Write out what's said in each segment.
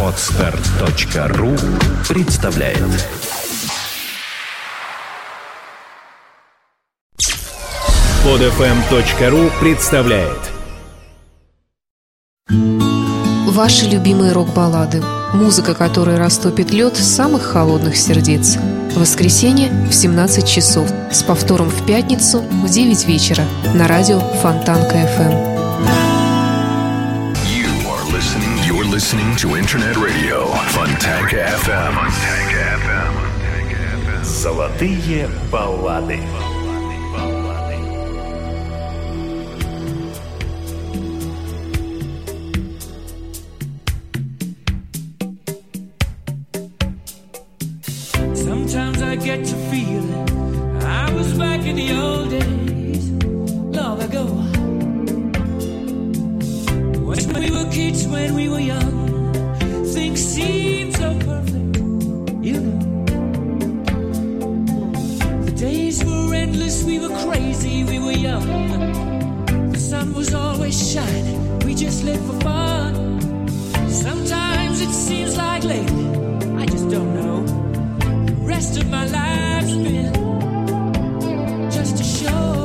Odstart.ru представляет Podfm.ru представляет ваши любимые рок-баллады. Музыка, которая растопит лед с самых холодных сердец. В воскресенье в 17 часов с повтором в пятницу в 9 вечера на радио Фонтанка ФМ. Listening to Internet Radio Фонтанка FM. Золотые баллады. Sometimes I get to feel it. I was back in the old days, long ago. When we were kids, when we were young, things seemed so perfect, you know. The days were endless, we were crazy, we were young. The sun was always shining, we just lived for fun. Sometimes it seems like lately, I just don't know. The rest of my life's been just a show.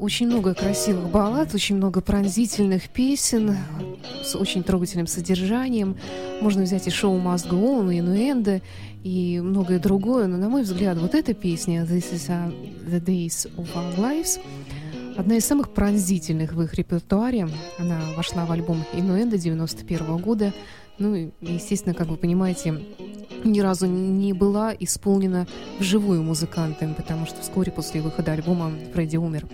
Очень много красивых баллад, очень много пронзительных песен с очень трогательным содержанием. Можно взять и шоу «Must Go On», и «Innuendo», и многое другое. Но, на мой взгляд, вот эта песня «This is the days of our lives», Одна из самых пронзительных в их репертуаре. Она вошла в альбом «Innuendo» 91 года. Ну и, естественно, как вы понимаете, ни разу не была исполнена вживую музыкантом, потому что вскоре после выхода альбома Фредди умер.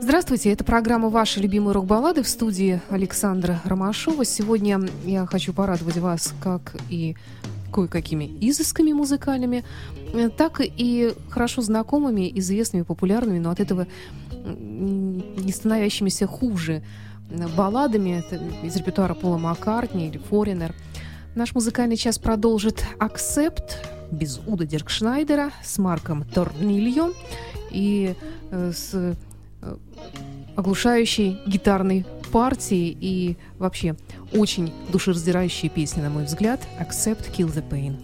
Здравствуйте, это программа «Ваши любимые рок-баллады», в студии Александра Ромашова. Сегодня я хочу порадовать вас как и кое-какими изысками музыкальными, так и хорошо знакомыми, известными, популярными, но от этого не становящимися хуже балладами из репертуара Пола Маккартни или Foreigner. Наш музыкальный час продолжит «Accept» без Уда Диркшнайдера с Марком Торнильо и с оглушающей гитарной партии и вообще очень душераздирающие песни, на мой взгляд. «Accept, Kill the Pain».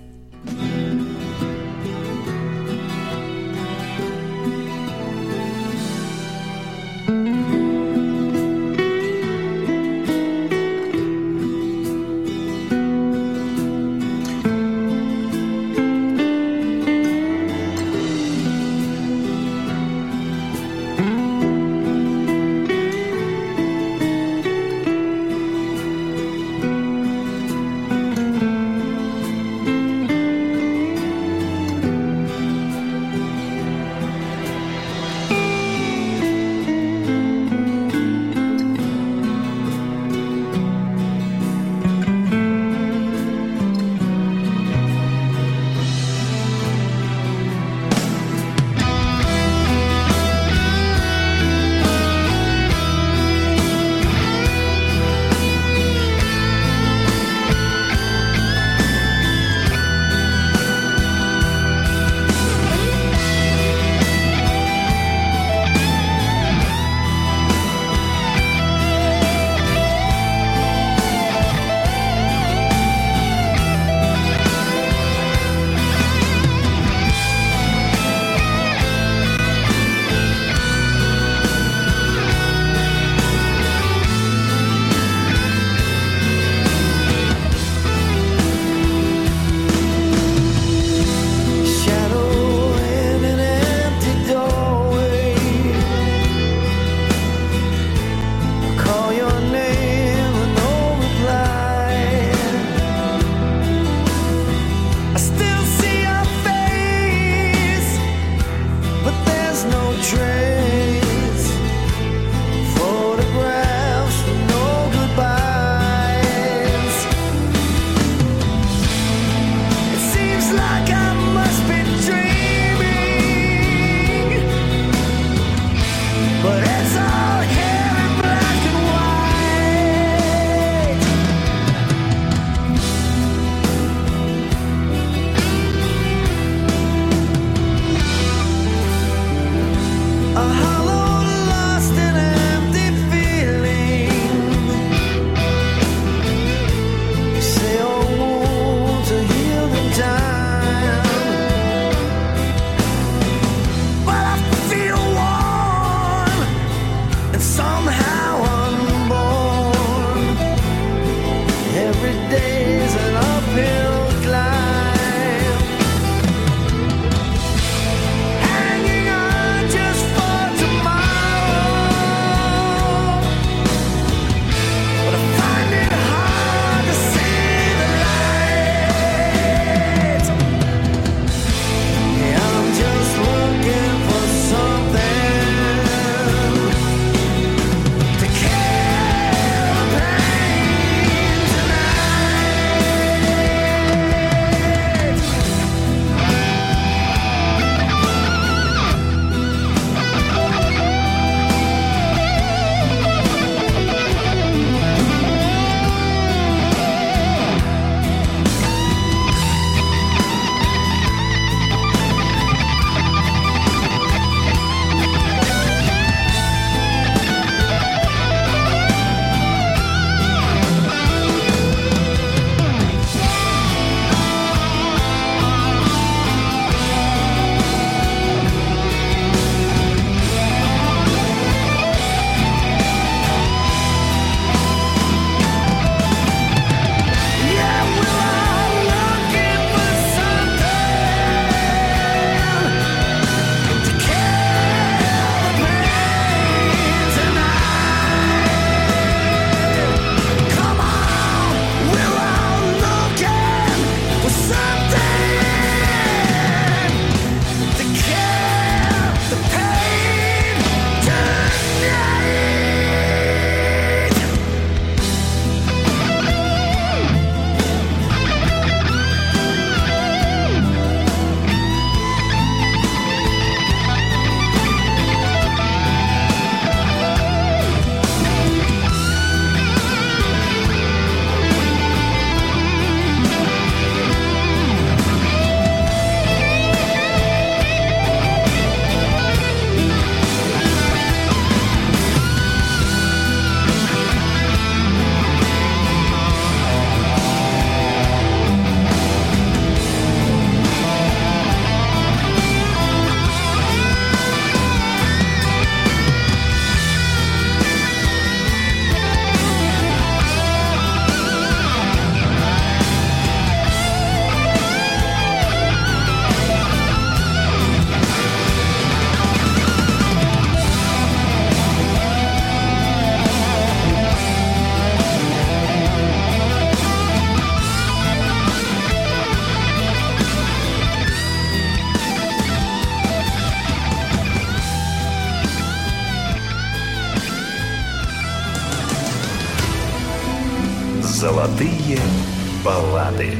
Золотые баллады.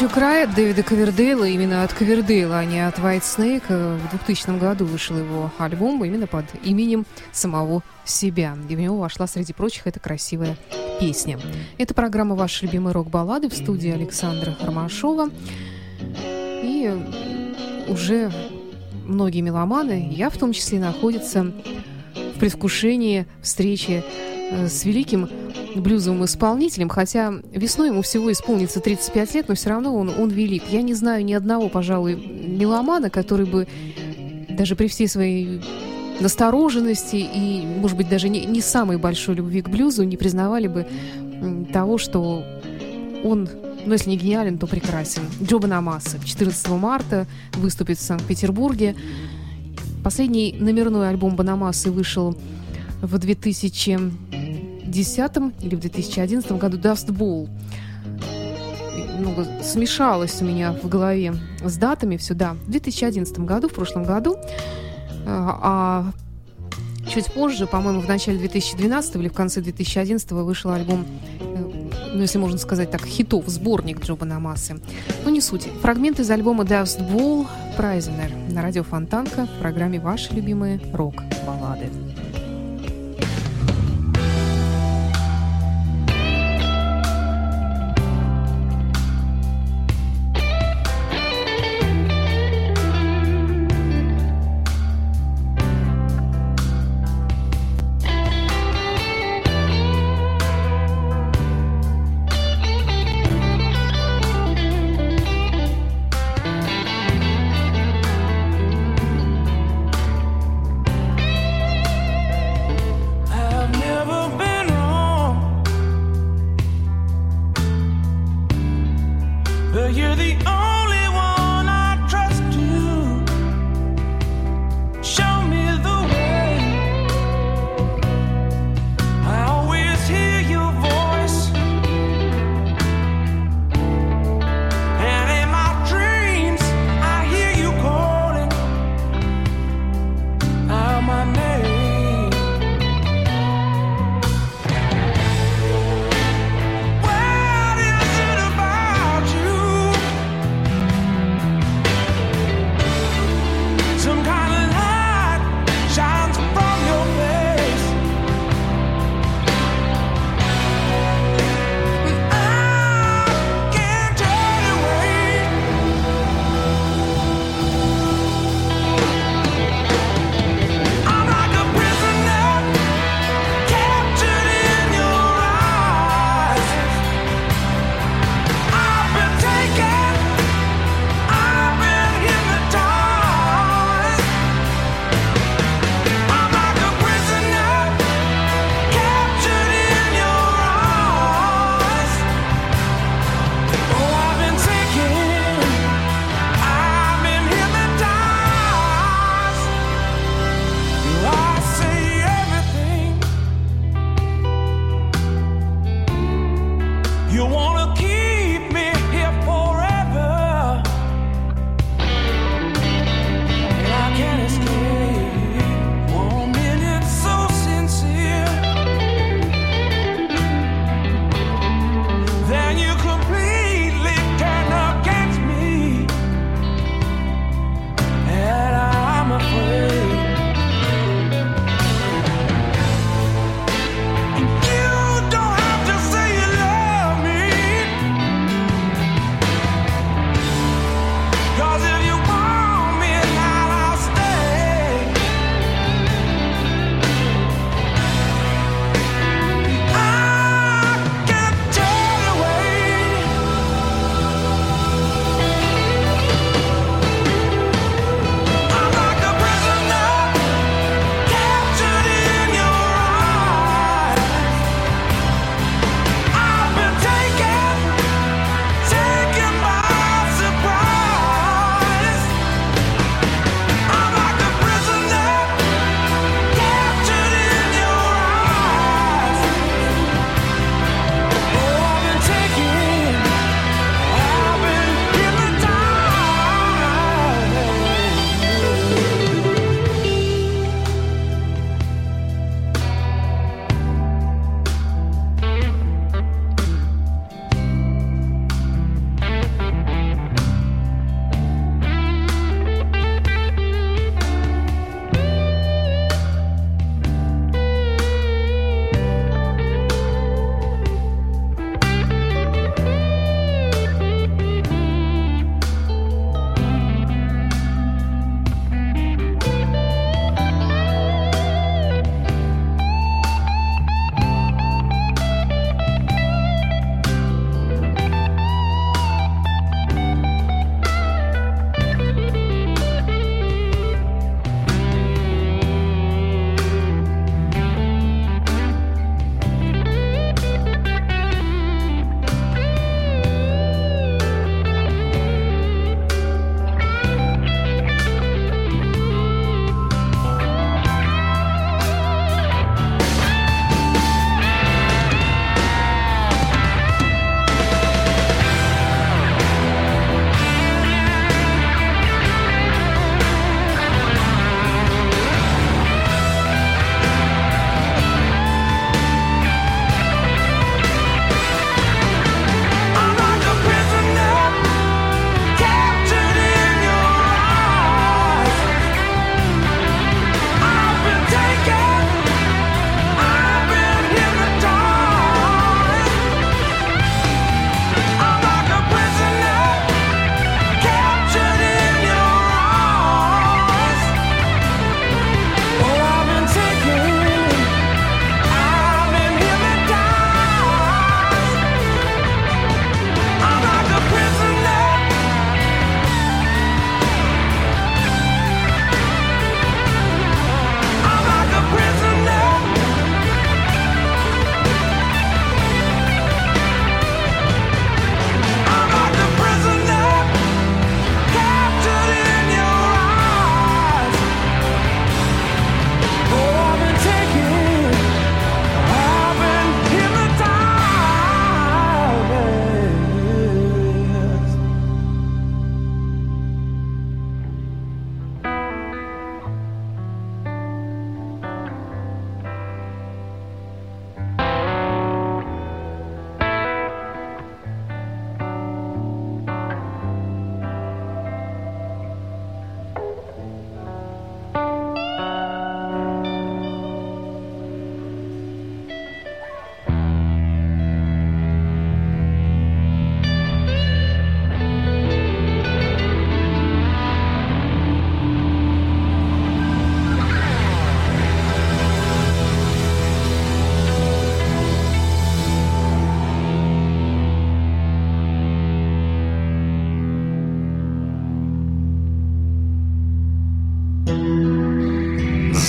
Fortune Cry от Дэвида Кавердейла, именно от Кавердейла, а не от Уайтснейк. В 2000 году вышел его альбом именно под именем самого себя. И в него вошла, среди прочих, эта красивая песня. Это программа «Ваши любимые рок-баллады», в студии Александра Хармашова. И уже многие меломаны, я в том числе, находятся в предвкушении встречи с великим блюзовым исполнителем, хотя весной ему всего исполнится 35 лет, но все равно он велик. Я не знаю ни одного, пожалуй, меломана, который бы даже при всей своей настороженности и, может быть, даже не самой большой любви к блюзу не признавали бы того, что он, ну, если не гениален, то прекрасен. Джо Бонамасса 14 марта выступит в Санкт-Петербурге. Последний номерной альбом Бонамассы вышел в 2010 или в 2011 году, Dust Bowl. Ну, смешалось у меня в голове с датами все, да. В 2011 году, в прошлом году, а чуть позже, по-моему, в начале 2012 или в конце 2011 вышел альбом, ну, если можно сказать так, хитов, сборник Джо Бонамассы. Но не суть. Фрагмент из альбома Dust Bowl, Foreigner, на радио Фонтанка в программе «Ваши любимые рок-баллады».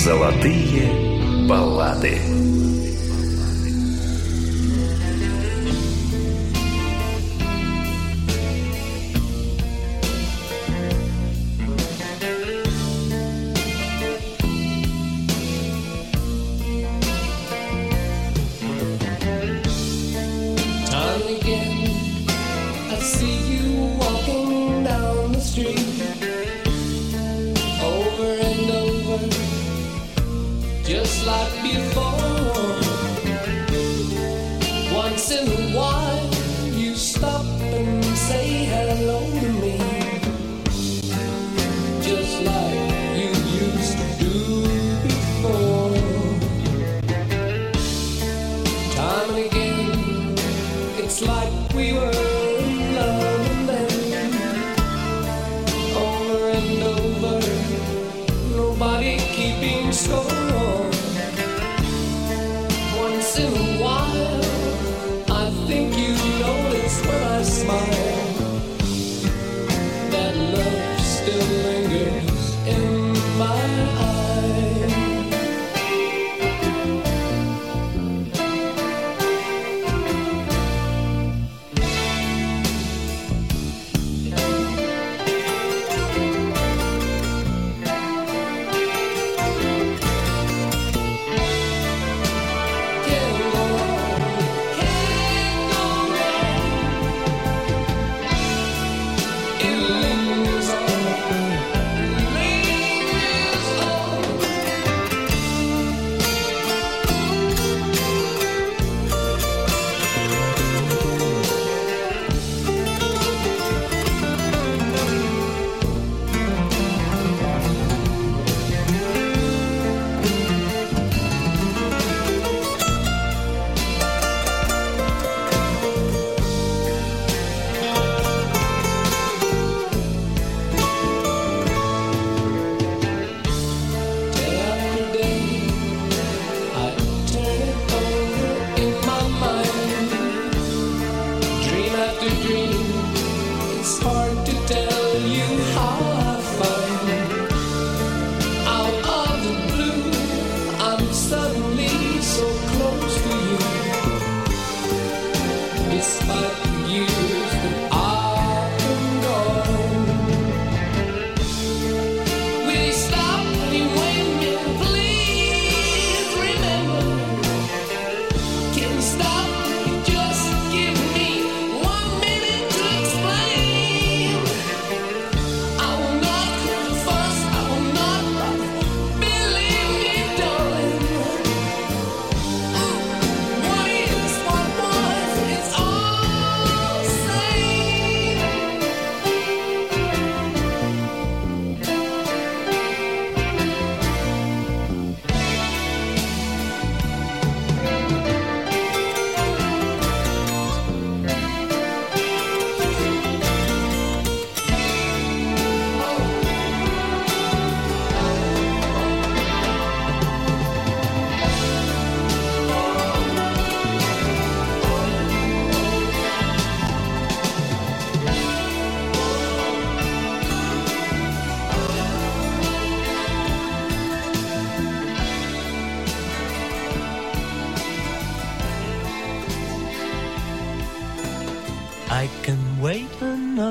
Золотые баллады.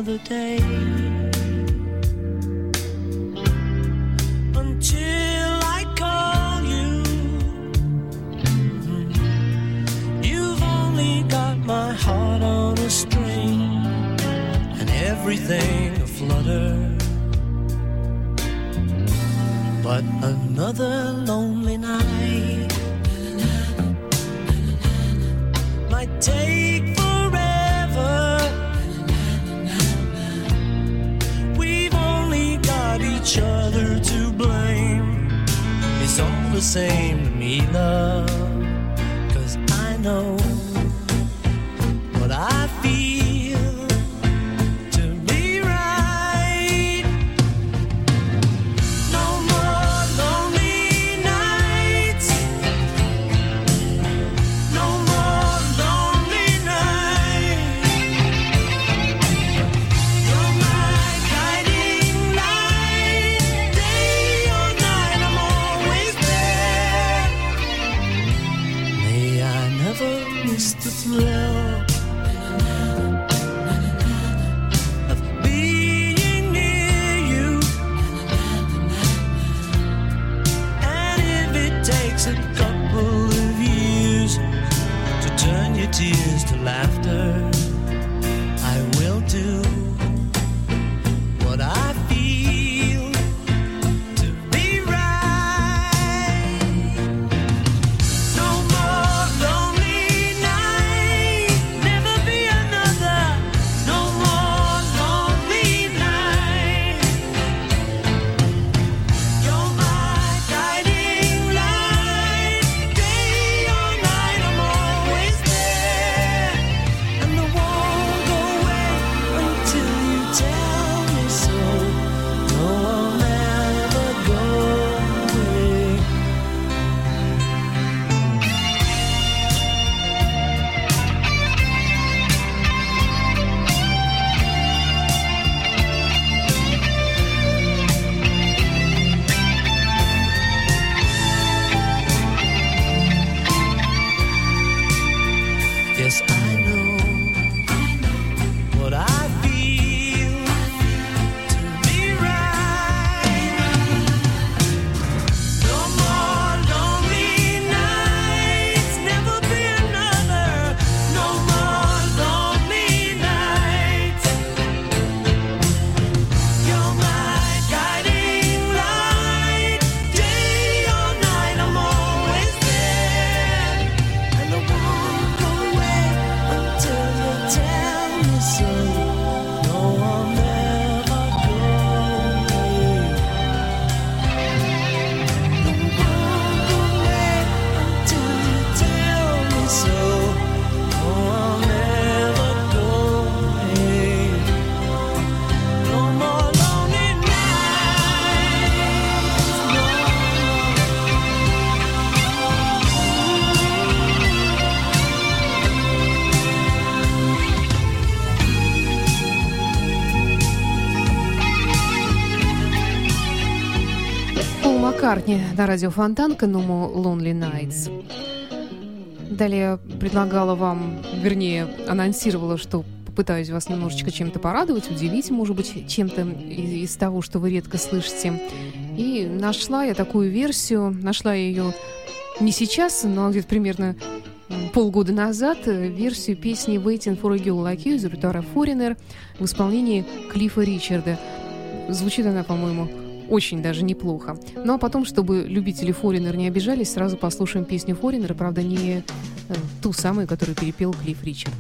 The day until I call you, you've only got my heart on a string and everything aflutter, but another lonely night might take forever. Each other to blame, it's all the same to me, love, 'cause I know what I feel to be right. No more lonely nights, no more lonely nights, you're my guiding light. Day or night, I'm always Маккартни на радио Фонтанка, No More Lonely Nights. Далее предлагала вам, вернее, анонсировала, что попытаюсь вас немножечко чем-то порадовать, удивить, может быть, чем-то из того, что вы редко слышите. И нашла я такую версию, нашла ее не сейчас, но где-то примерно полгода назад, версию песни «Waiting for a girl like you» из репертуара Foreigner в исполнении Клиффа Ричарда. Звучит она, по-моему, очень даже неплохо. Ну а потом, чтобы любители Foreigner не обижались, сразу послушаем песню Foreigner, правда, не ту самую, которую перепел Клифф Ричард.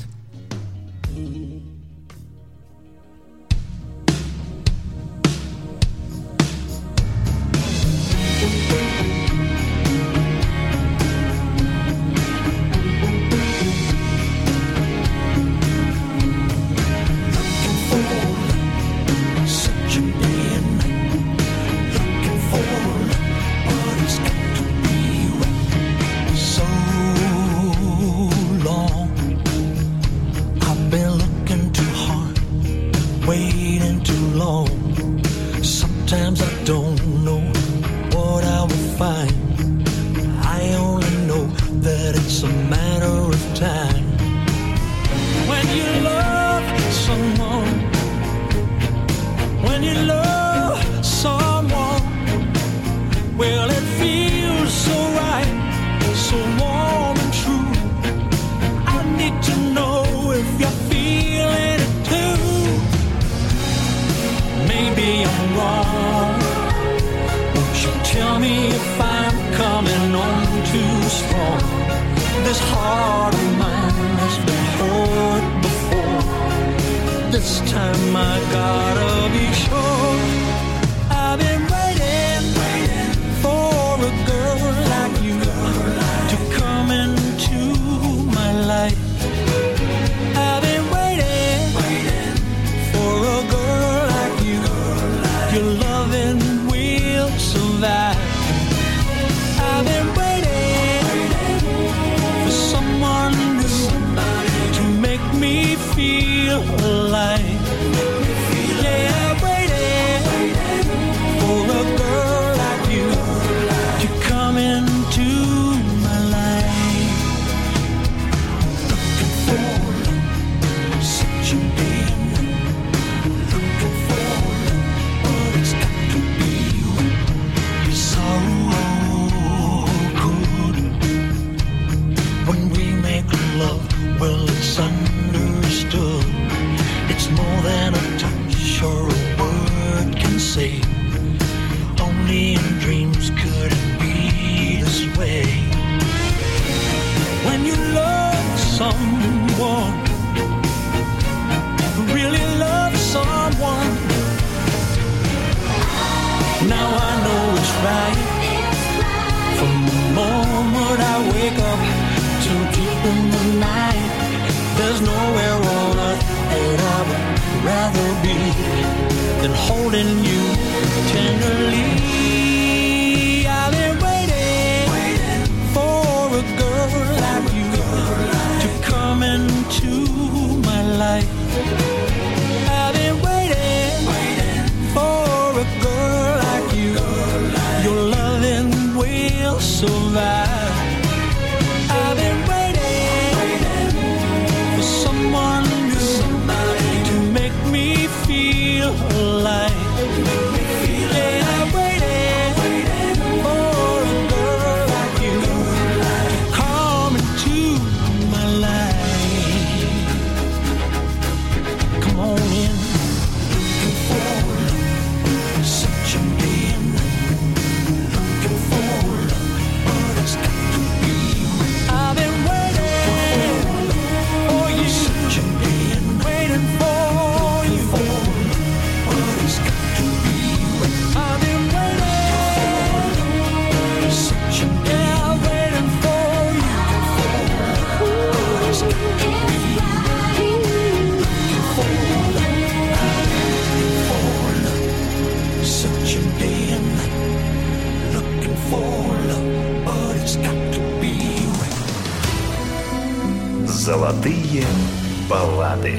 Золотые баллады.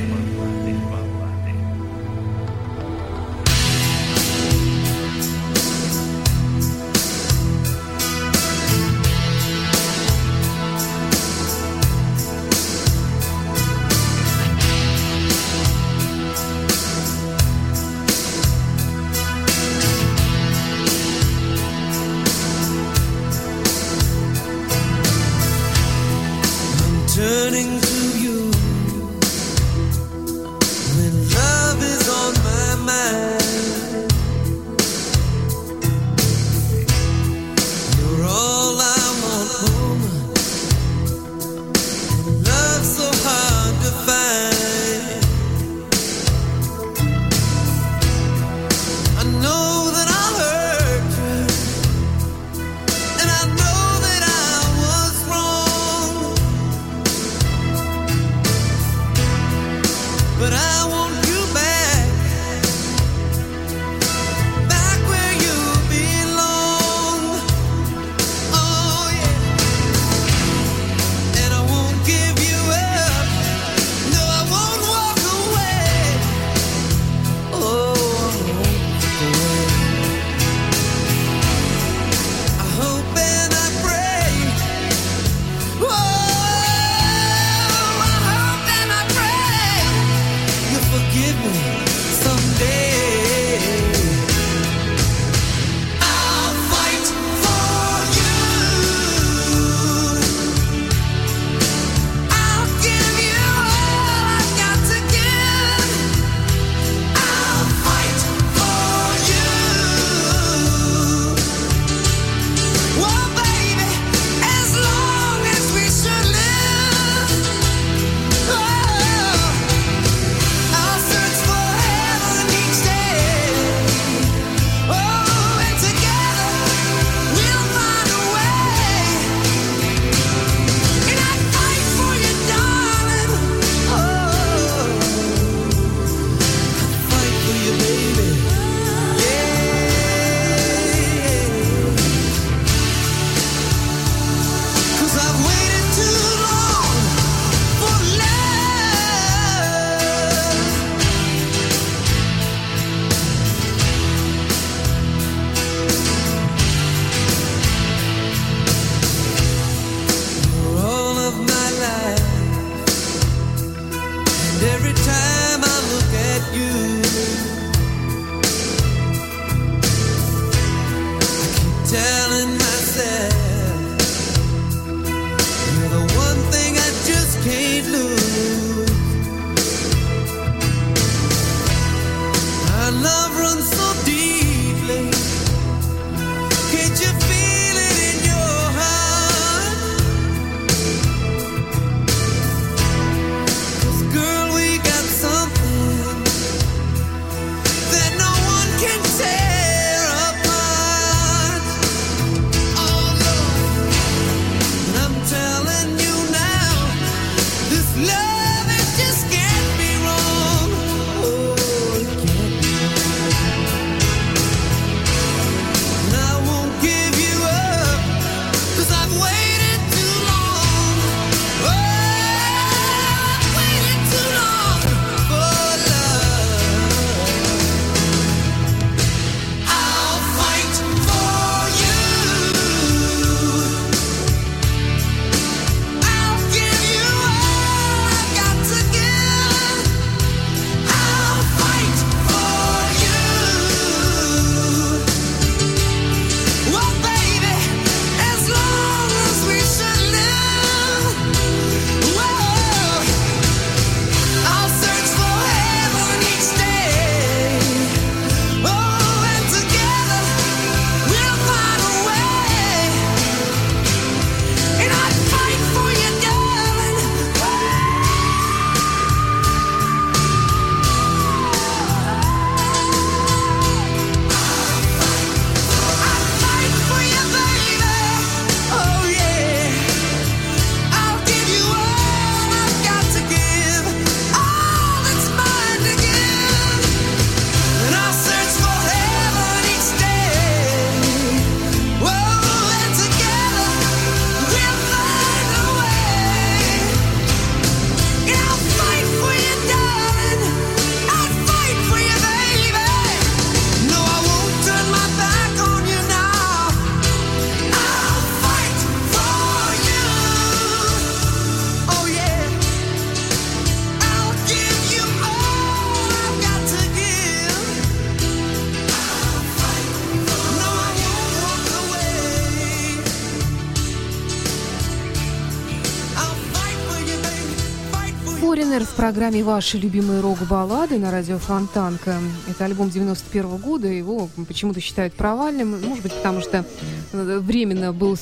Foreigner в программе «Ваши любимые рок-баллады» на радио Фонтанка. Это альбом 91-го года, его почему-то считают провальным, может быть, потому что временно был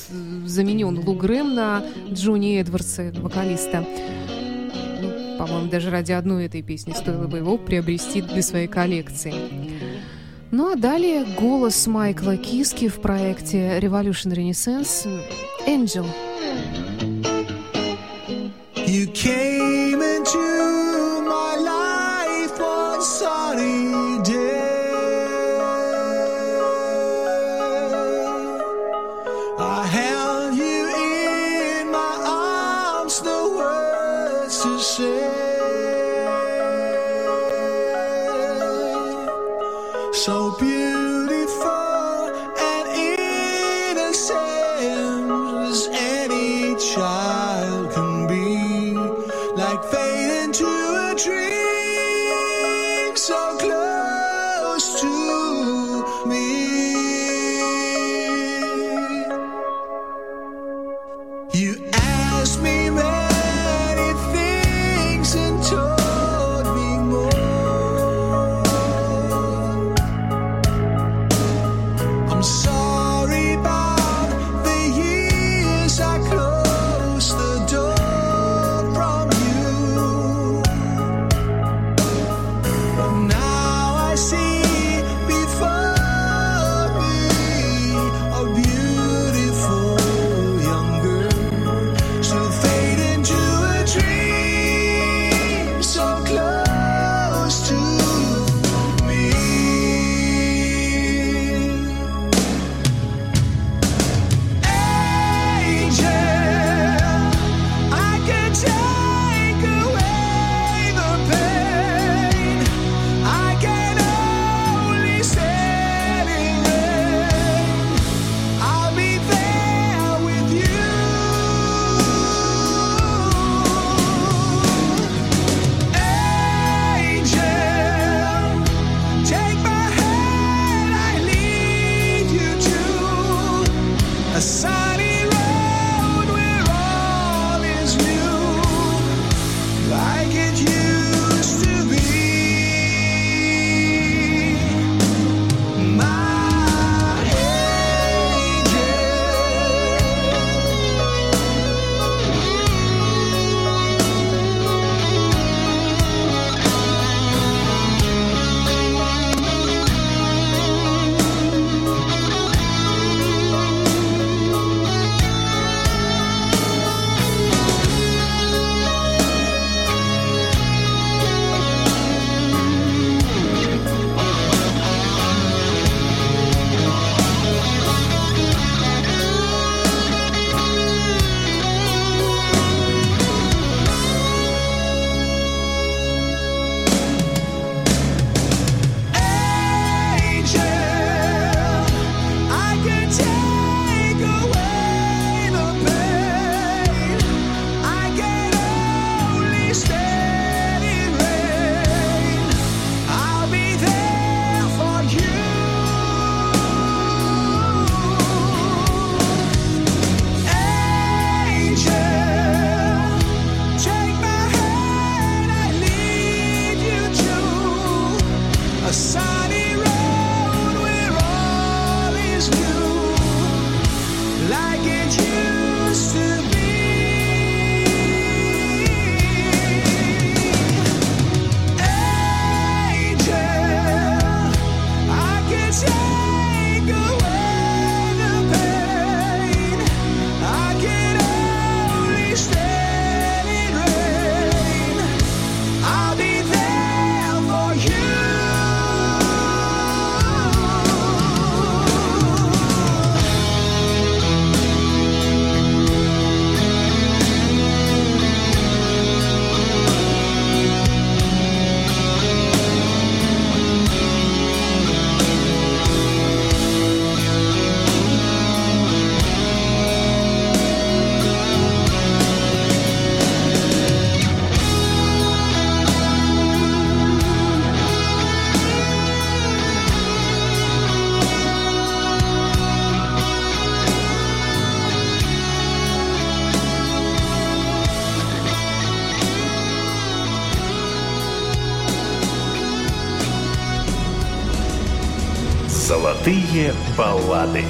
заменен Лу Грэм на Джуни Эдвардса, вокалиста. Ну, по-моему, даже ради одной этой песни стоило бы его приобрести для своей коллекции. Ну а далее голос Майкла Киски в проекте Revolution Renaissance «Angel». You came into my life one sunny day. I held you in my arms, no words to say. So beautiful and innocent as any child can. Like fade into a dream, so close to me. You asked me many things and told me more. I'm sorry about the years I closed the door. Крутые баллады.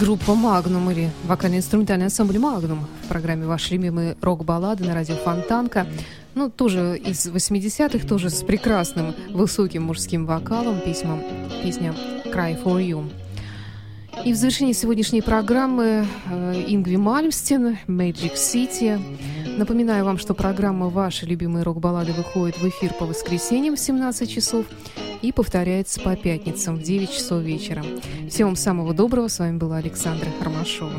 Группа «Магнум» или вокально-инструментальный ансамбль «Магнум» в программе «Ваши любимые рок-баллады» на радио «Фонтанка». Ну, тоже из 80-х, тоже с прекрасным высоким мужским вокалом, песня «Cry for you». И в завершении сегодняшней программы Ингви Мальмстин, «Мэджик Сити». Напоминаю вам, что программа «Ваши любимые рок-баллады» выходит в эфир по воскресеньям в 17 часов и повторяется по пятницам в 9 часов вечера. Всем вам самого доброго. С вами была Александра Хармашова.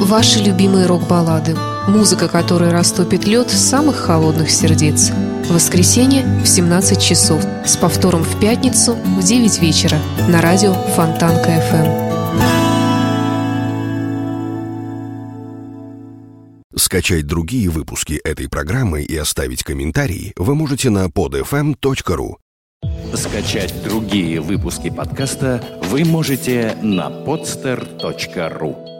Ваши любимые рок-баллады. Музыка, которая растопит лед самых холодных сердец. Воскресенье в 17 часов. С повтором в пятницу в 9 вечера на радио Фонтанка ФМ. Скачать другие выпуски этой программы и оставить комментарии вы можете на podfm.ru. Скачать другие выпуски подкаста вы можете на podster.ru.